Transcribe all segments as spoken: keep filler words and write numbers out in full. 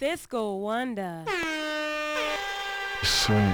Cisco Wonder. Sweet.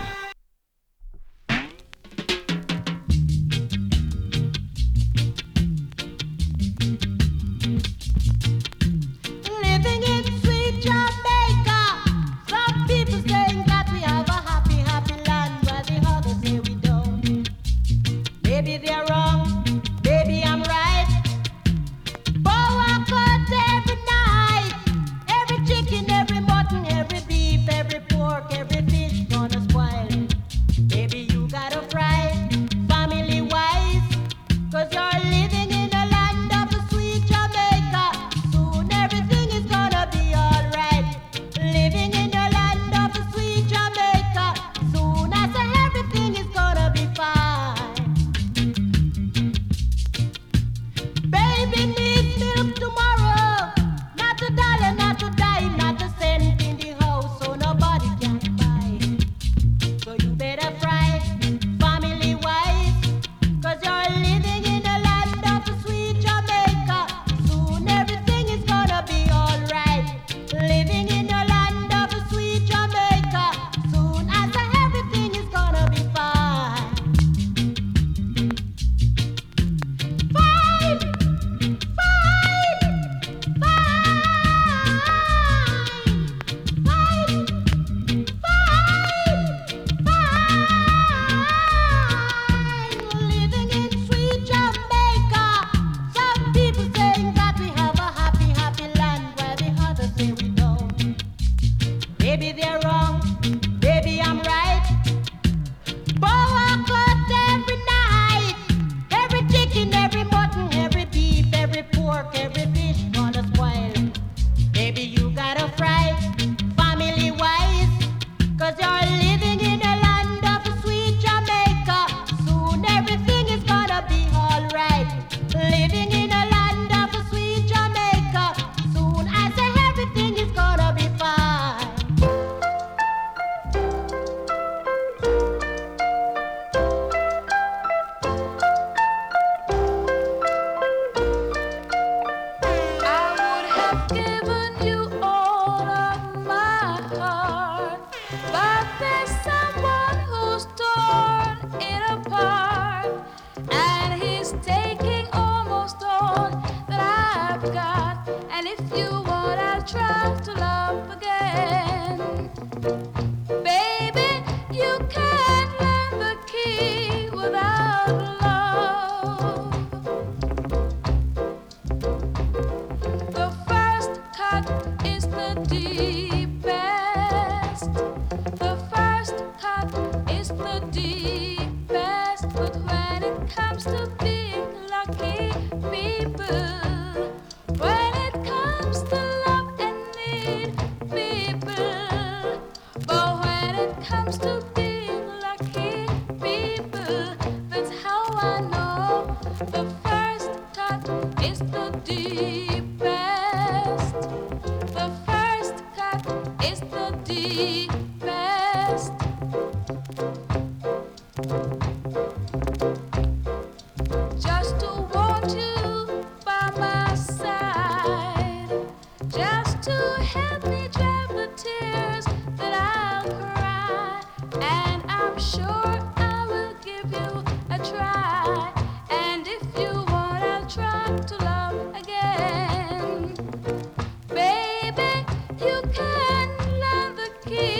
Key.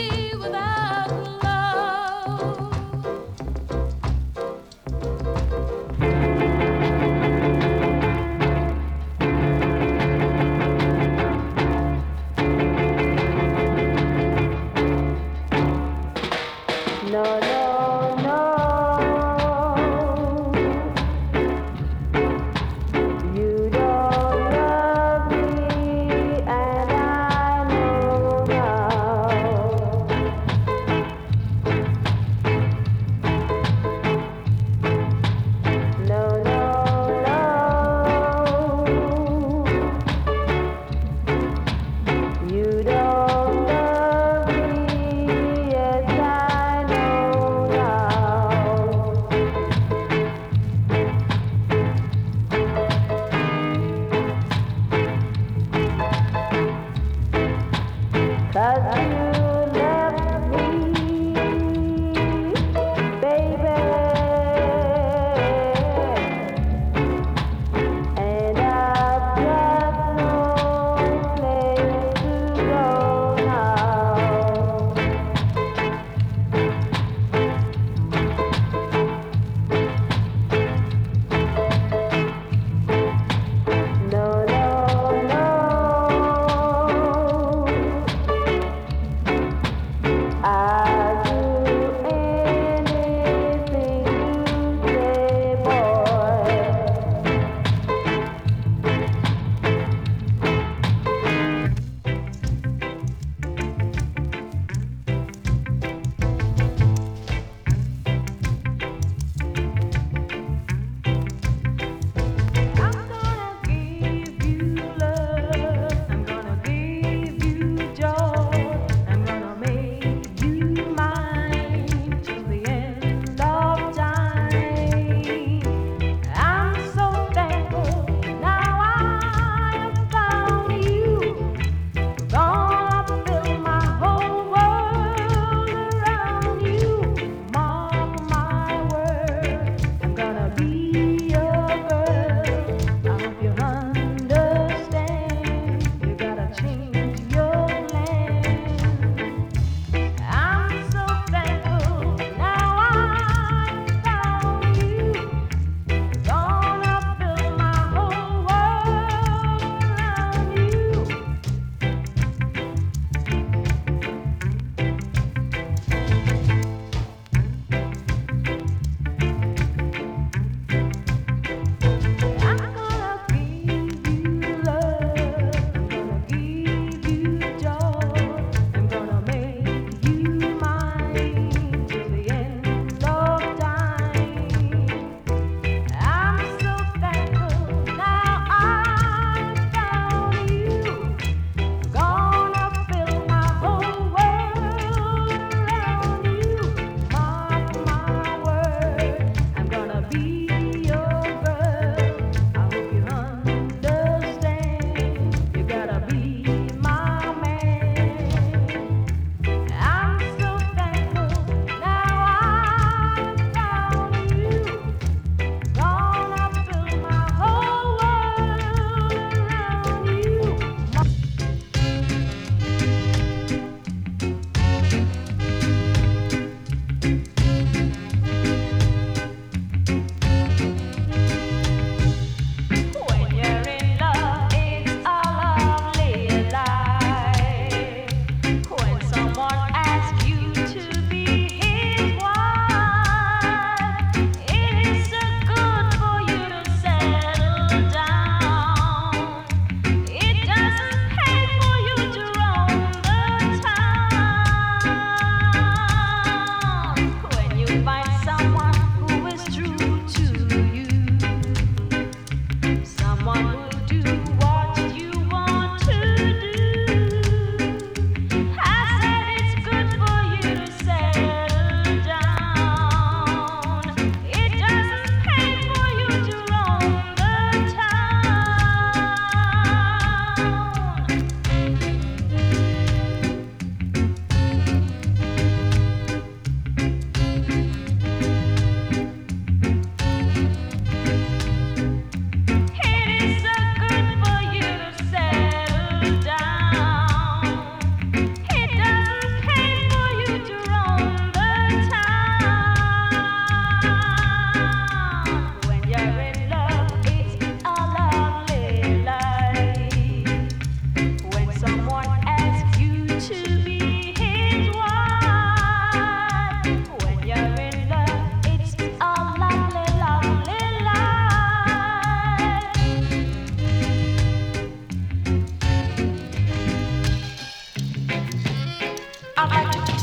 I'd like to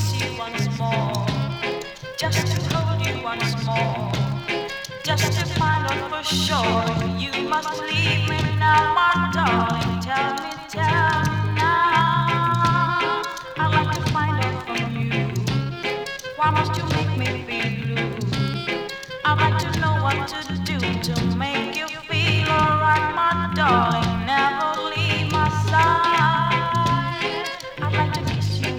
kiss you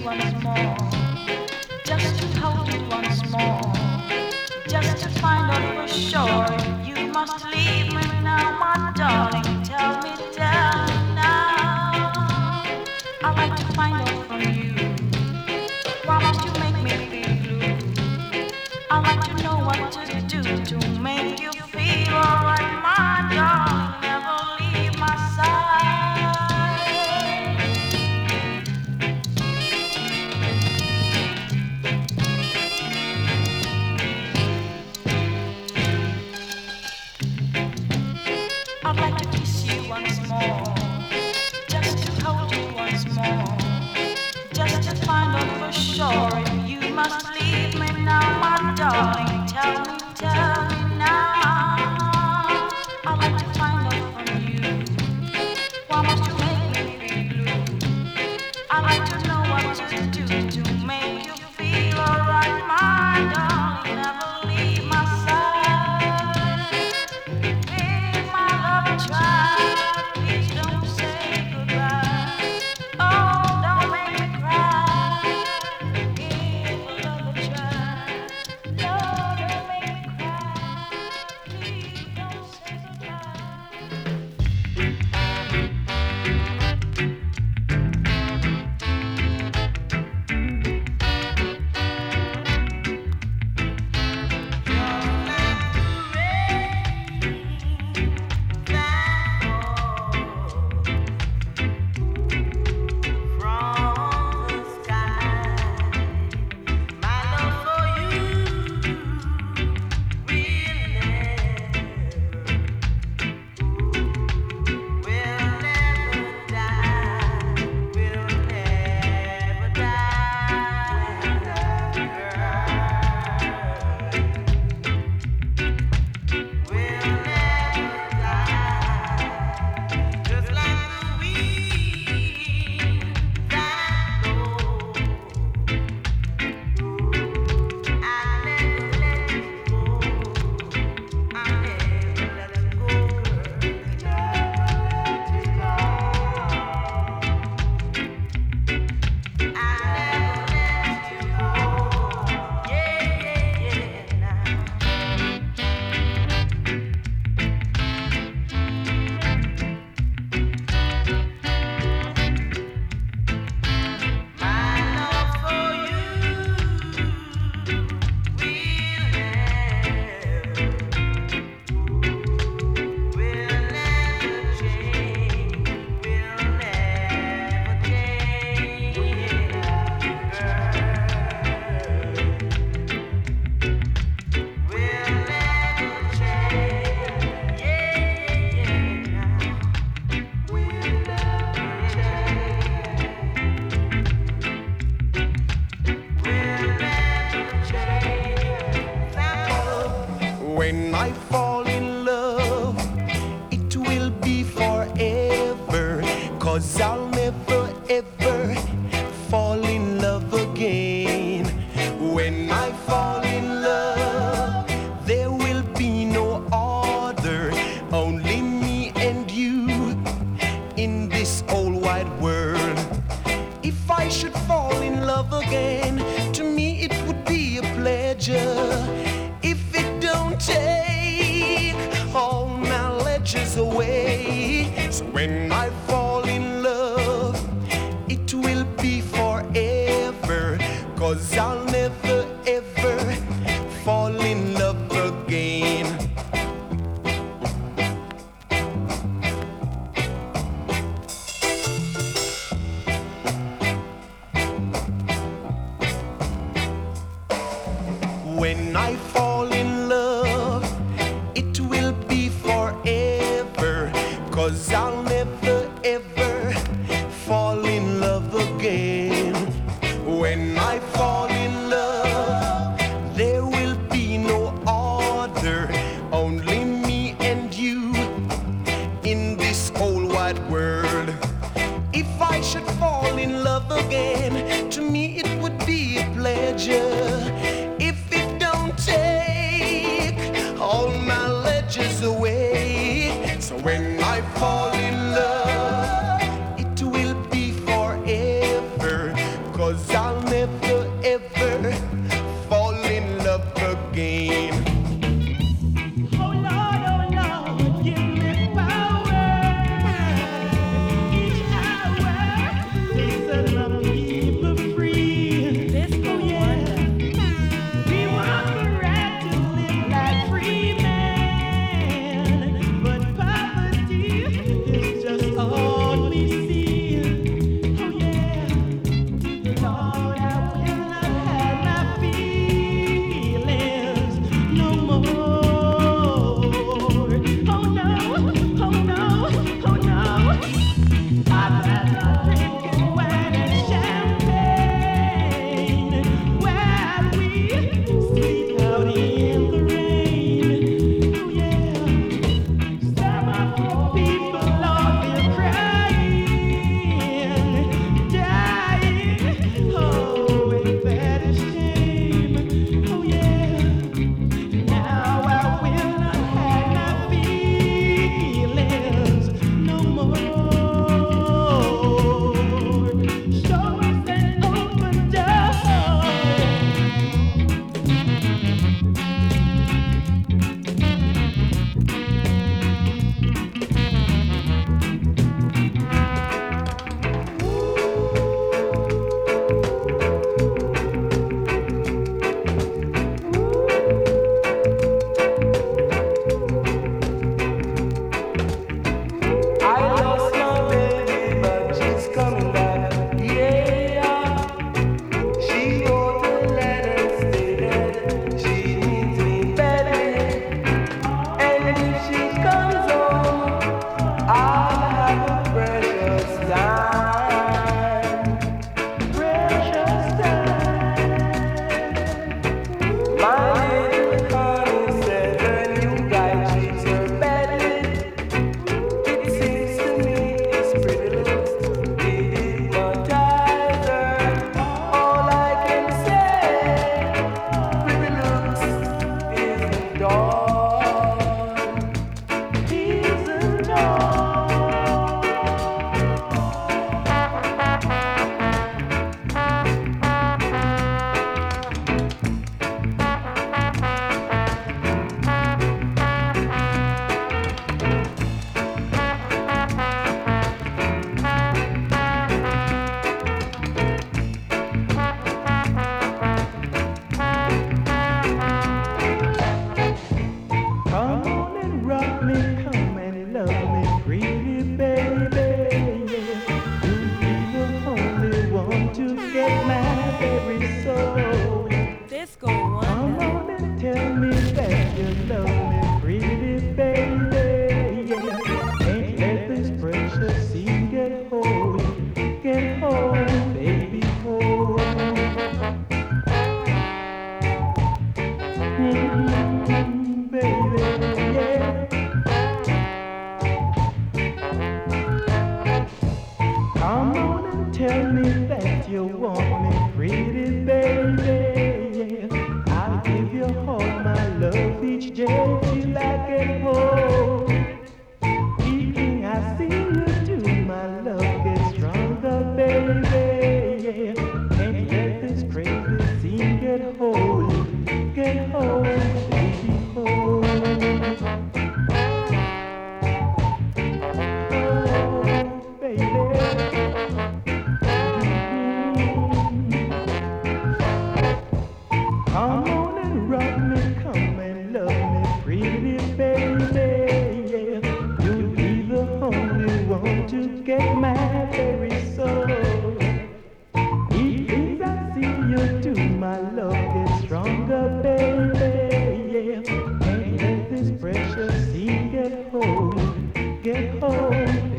get home,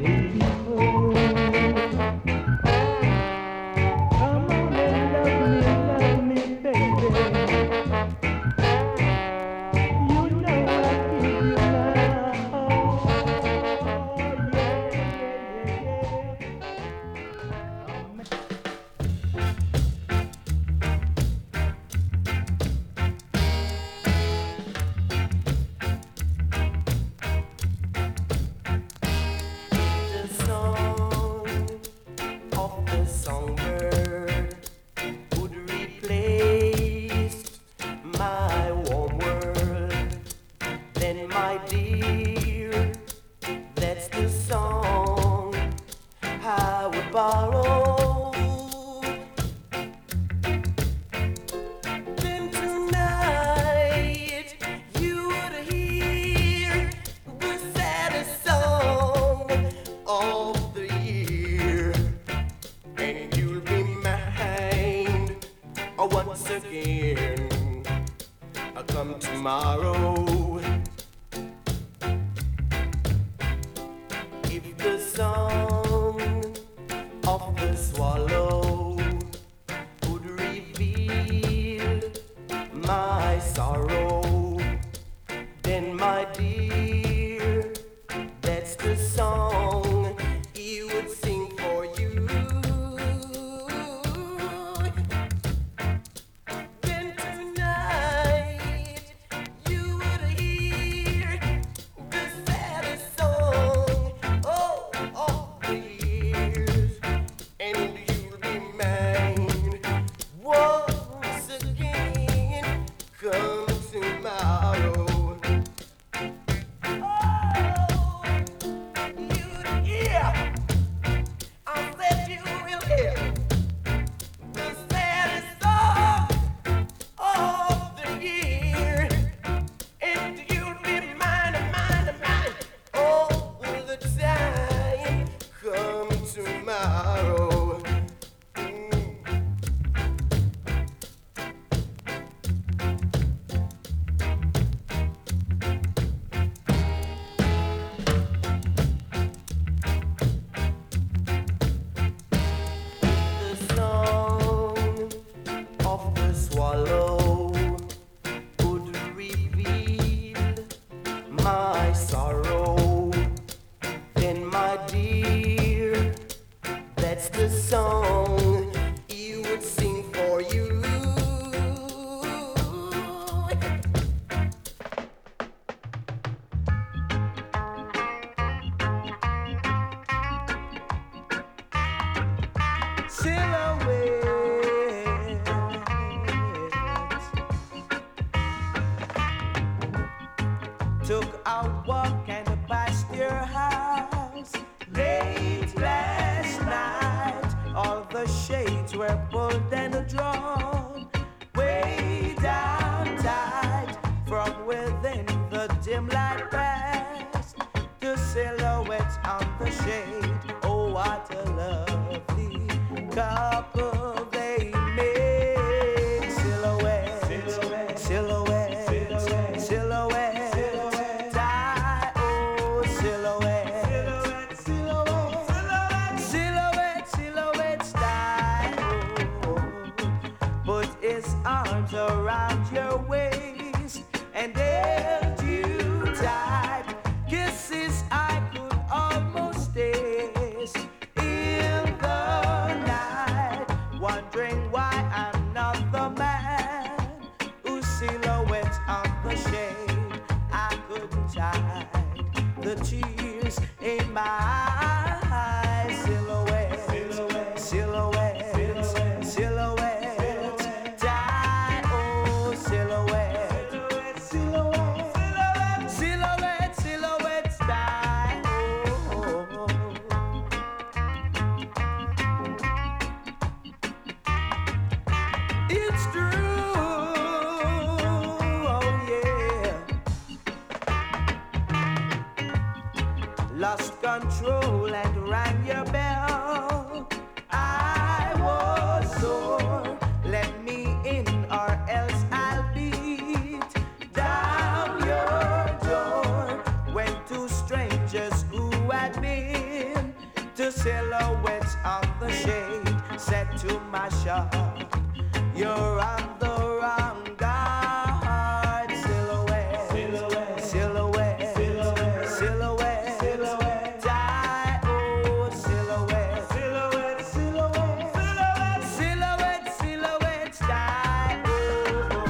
baby, home. Come on and love me, love me, baby. You know I give you my heart. Yeah, yeah, yeah, yeah. Just ooh. silhouettes of the shade said to my shop, you're on the wrong guard. Silhouette, silhouette, silhouette, silhouette, silhouette, silhouette, die, oh, silhouette, silhouette, silhouette, silhouette, silhouette, silhouette, die, oh.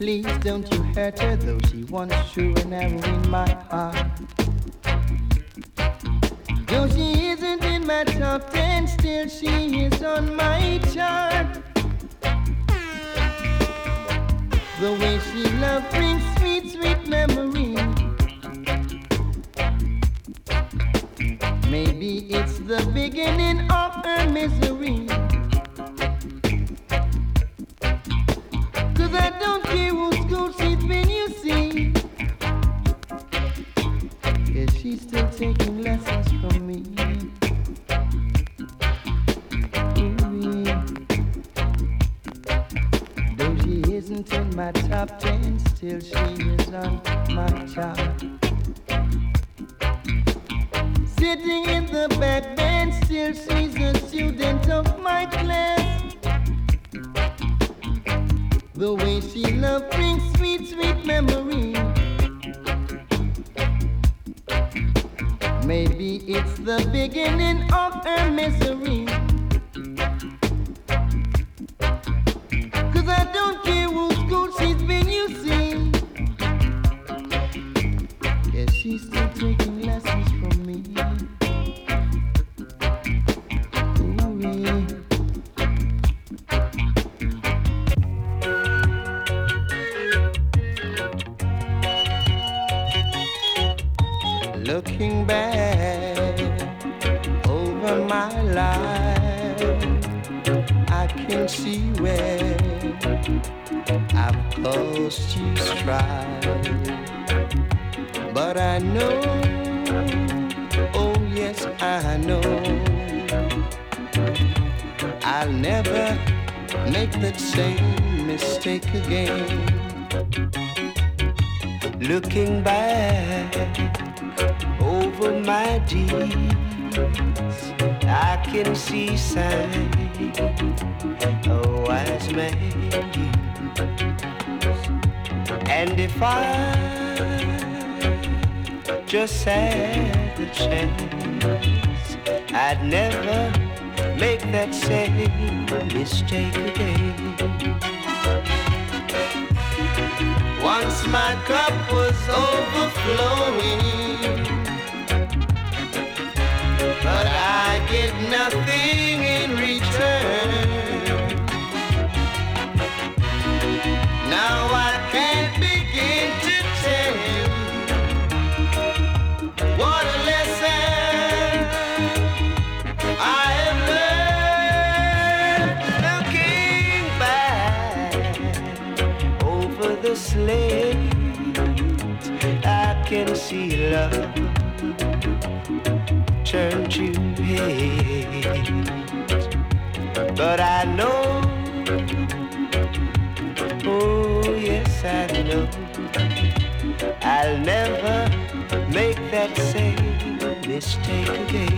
Please don't you hurt her, though she wants to an arrow in my heart. Though she isn't in my top ten, still she is on my chart. The way she loves brings sweet, sweet memories. Maybe it's the beginning of her misery. Cause I don't care whose school she's been, you see. Cause she's still taking lessons from me. Ooh. Though she isn't in my top ten, still she is on my chart. Sitting in the back bench, still she's a student of my class. The way she loves brings sweet, sweet memories. Maybe it's the beginning of her misery. Cause I don't care whose school she's been, you see. Guess she's still taking lessons from me. looking back over my life, I can see where I've caused you strife. But I know, oh yes I know, I'll never make the same mistake again. Looking back over my deeds, I can see signs a wise man use. And if I just had the chance, I'd never make that same mistake again. Once my cup was overflowing, but I get nothing in return. Now I can't begin to tell what a lesson I have learned. Looking back over the slate, I can see love turn to hate. But I know, oh yes I know, I'll never make that same mistake again.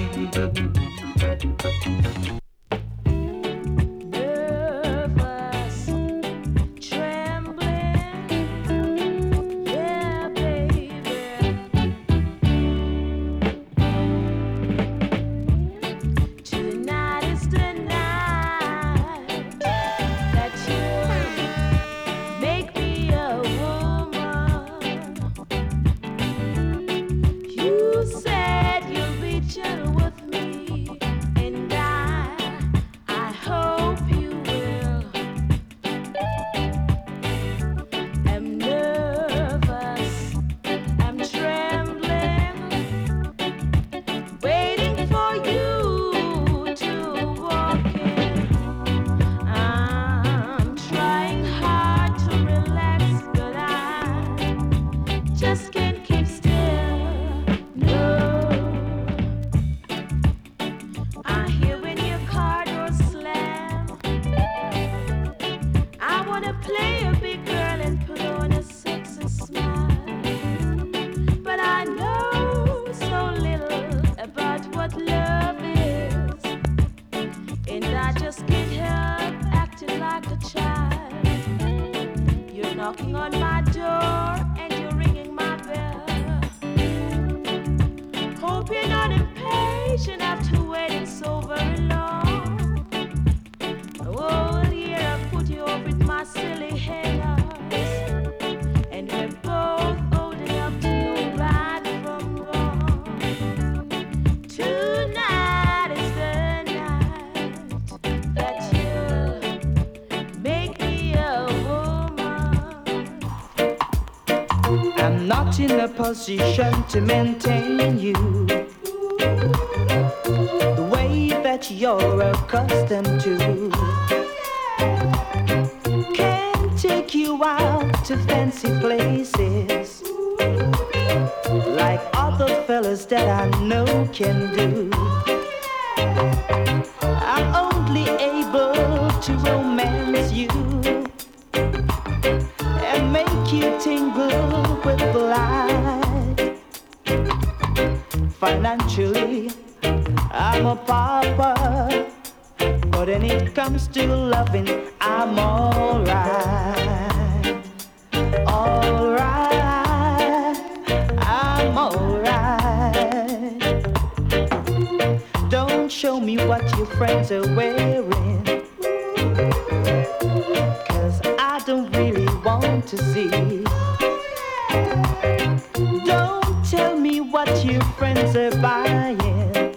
In a position to maintain you the way that you're accustomed to, can't take you out to fancy places like other fellas that I know can do. I'm only able to romance you and make you tingle with life. Financially, I'm a pauper, but when it comes to loving, I'm alright. Alright, I'm alright. Don't show me what your friends are wearing, 'cause I don't really want to see. Don't tell me what your friends are buying,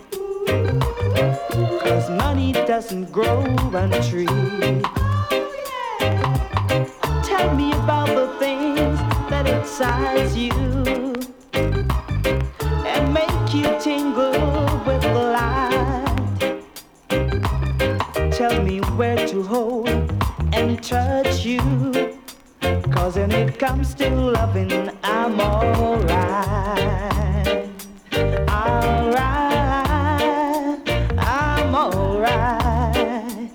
'cause money doesn't grow on trees. Tell me about the things that excite you and I'm still loving, I'm alright. Alright, I'm alright.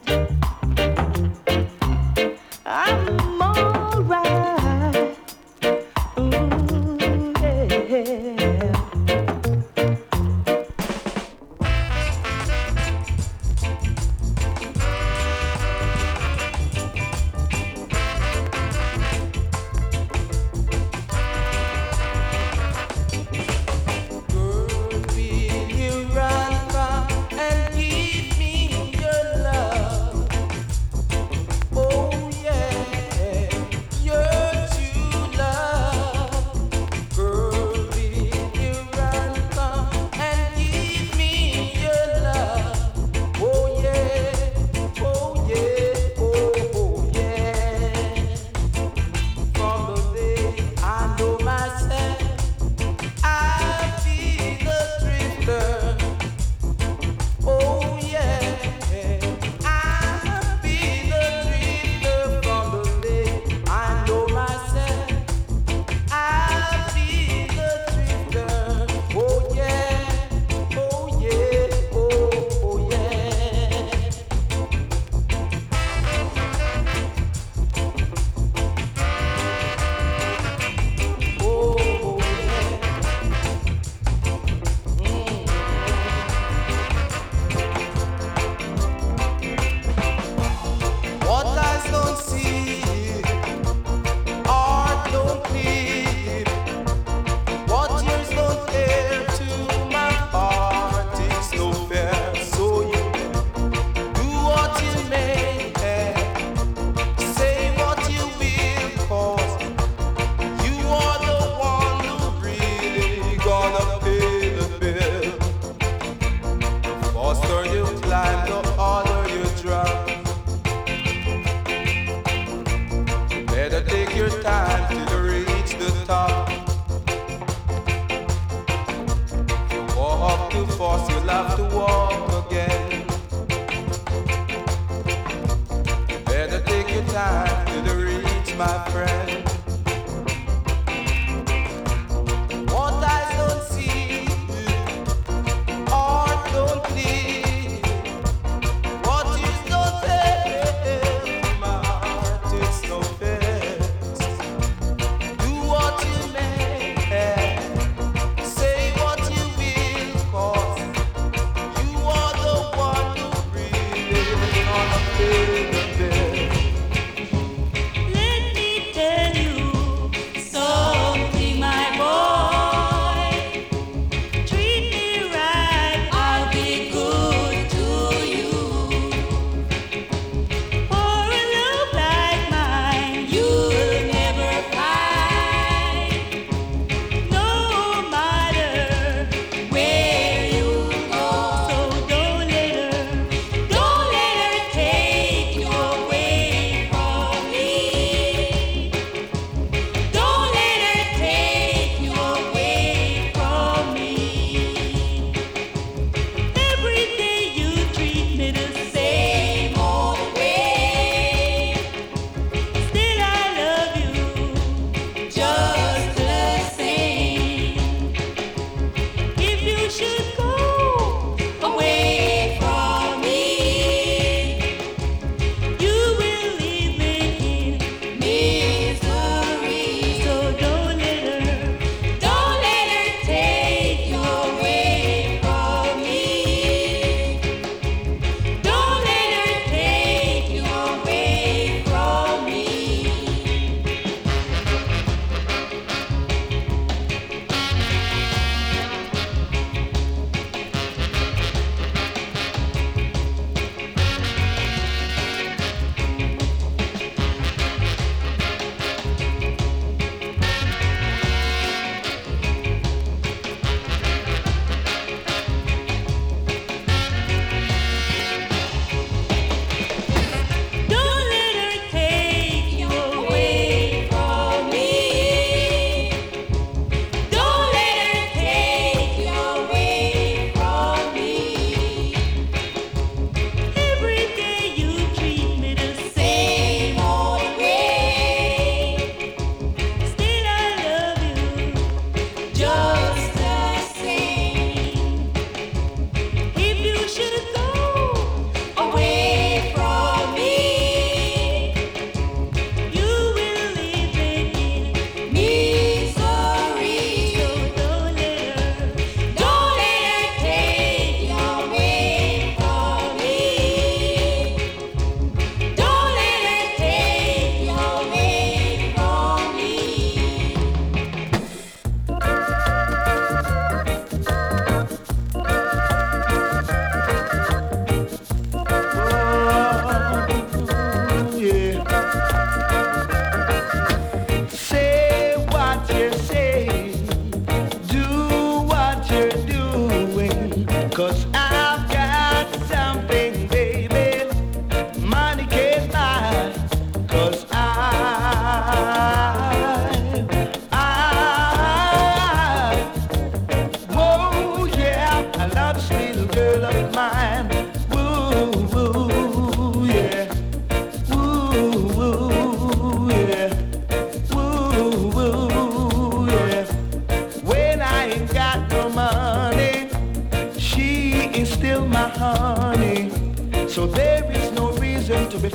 I'm alright. Ooh, yeah.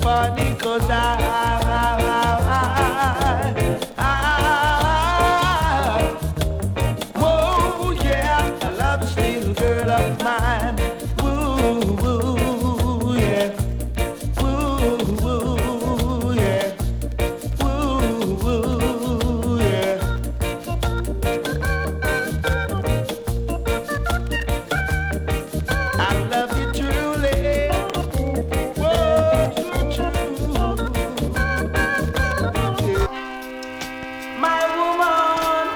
money, cause I, I, I, I, whoa, yeah, I love this little girl of mine. Woo, woo, yeah, woo, woo, yeah, woo, woo, yeah. I love you truly. My woman,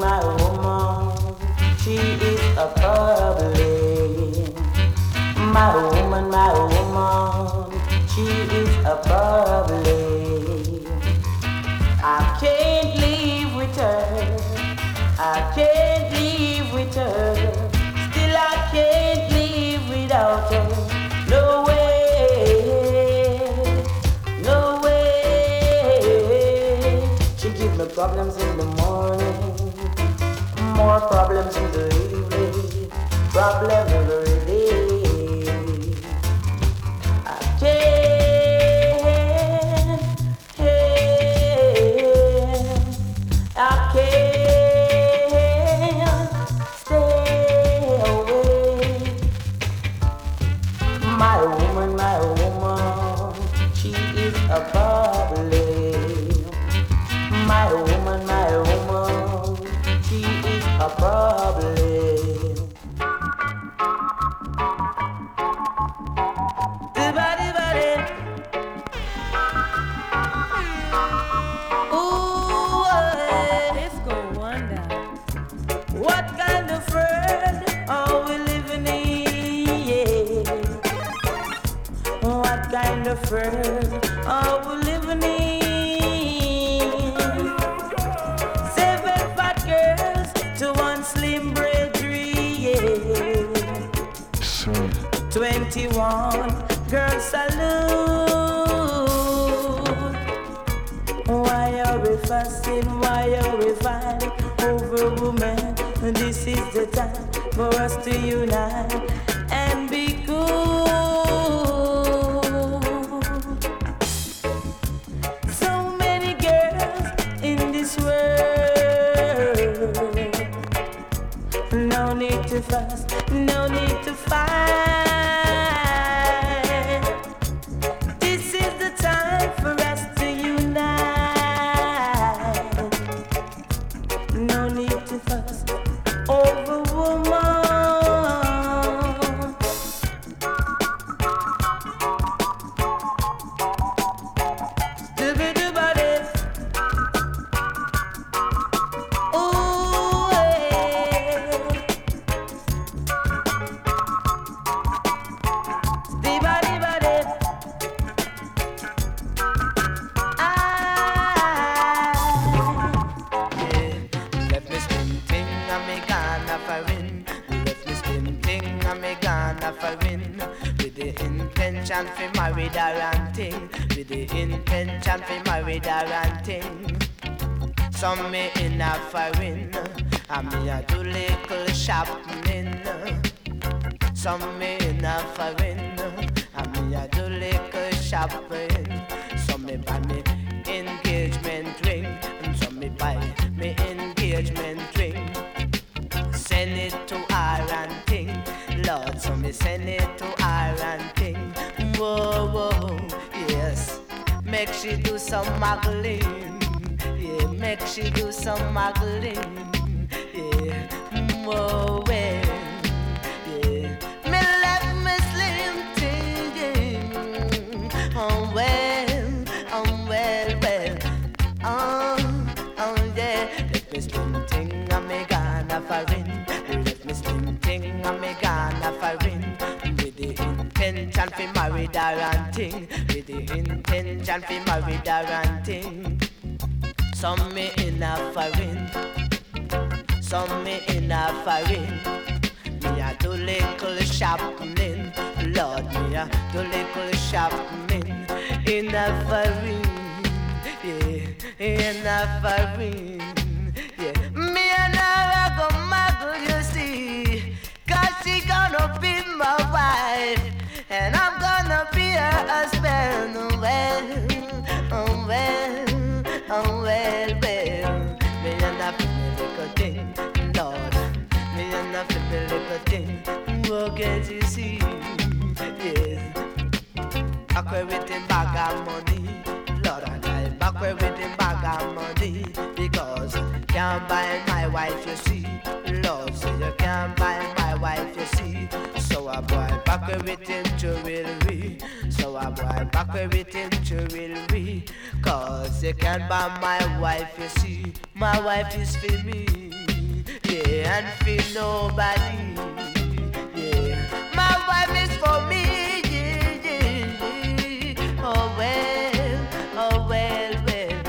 my woman, she is a problem. My woman, my woman, she is a problem. I can't live with her. I can't live with her. Still I can't live without her. No way. Problems in the morning, more problems in the evening, problems every day. I can't, I can't stay away. My woman, my woman, she is a problem. My woman, my woman, she is a problem. Diba-diba-di. Ooh, hey. Cisco Wonder. What kind of world are we living in? Yeah. What kind of world are we living in? twenty-one girls salute. Why are we fussing? Why are we fighting over women? This is the time for us to unite and be cool. So many girls in this world. No need to fuss, no need to fight. Some me in a foreign, and me a do little shopping. Some me in a foreign, and me a do little shopping. Some me buy me engagement ring, and some me buy me engagement ring. Send it to her and thing, Lord, so me send it to her and thing. Whoa, whoa, yes, make she do some muggling. Make she do some muggling, yeah, whoa, well, yeah. Me left me slim thing, oh well, oh well, well, oh, oh yeah. Left me slim thing and me gone a foreign. Left me slim thing and me gone a foreign. With the intention fi marry her and thing, with the intention fi marry her and thing. Some me in a foreign, some me in a foreign. Me a do little shopping, Lord, me a do little shopping. In a foreign, yeah, in a foreign, get you see. Yeah. Back away with the bag of money. Lord, I die. Back away with the bag of money. Because can't buy my wife, you see. Lord, so you can't buy my wife, you see. So I boy back away with him jewelry. So I boy back away with him jewelry. Cause you can't buy my wife, you see. My wife is for me. Yeah, and for nobody. Yeah, my wife is for me. Yeah, yeah, yeah. Oh well, oh well, well.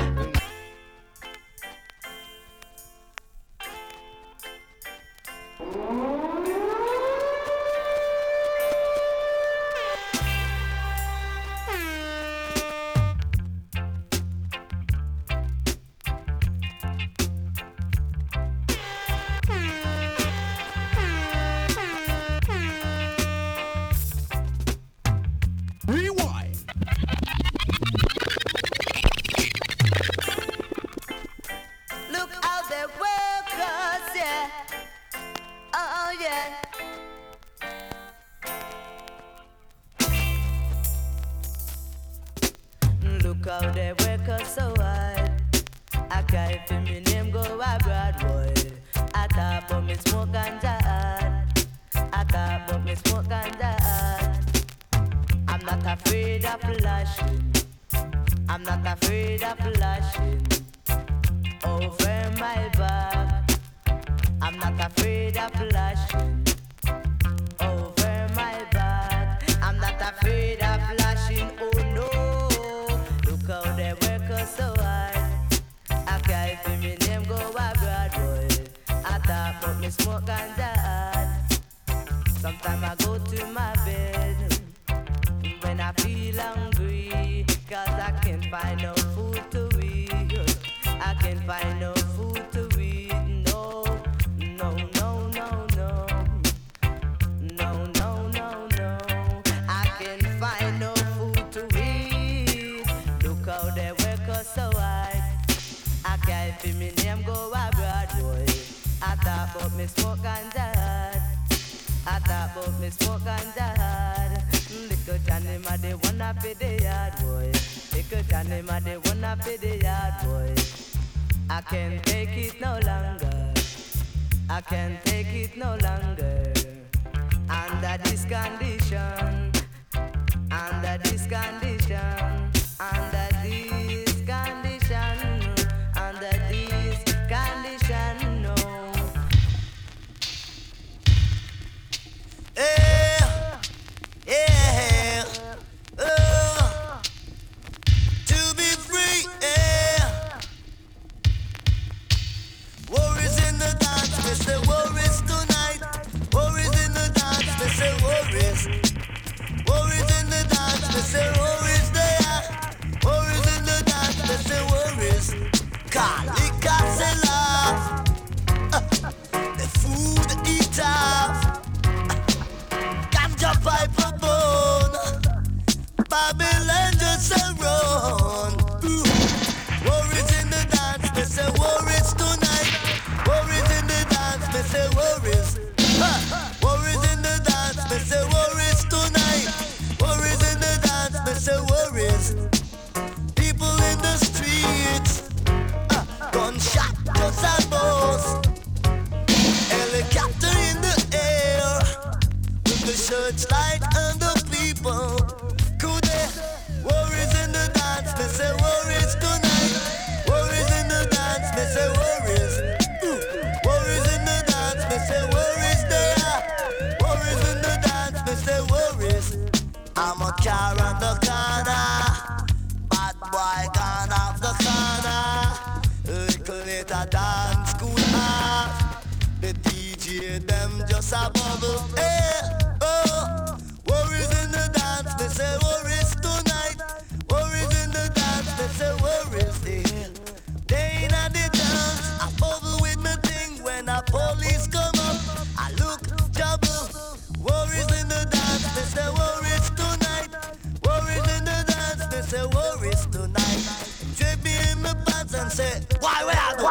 Why would I go?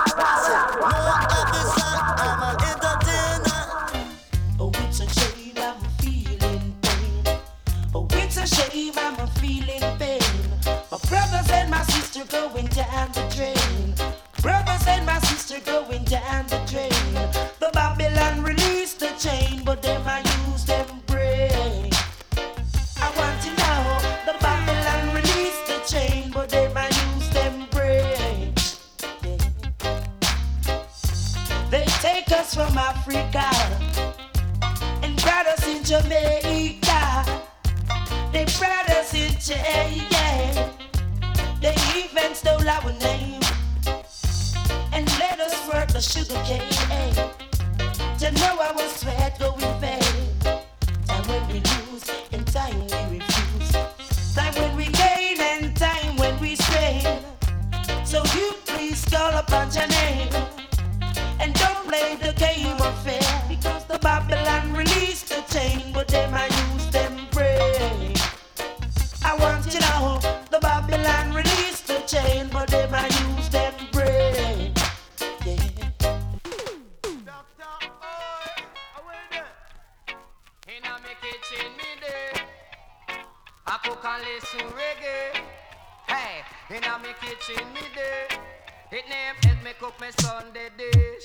No officer, I'm an entertainer. A witch and shade, Jamaica. They brought us in jail. They even stole our name and let us work the sugar cane. To know our sweat go in vain. Time when we lose and time we refuse. Time when we gain and time when we strain. So you please call upon your name and don't play the game of fair, because the Babylon released the chain, but them I use them brain. I want you know the Babylon released the chain, but them I use them brain. Doctor Oy, I went there. In my kitchen me day, I cook and listen reggae. Hey, in my kitchen me day, it name is me cook me Sunday dish.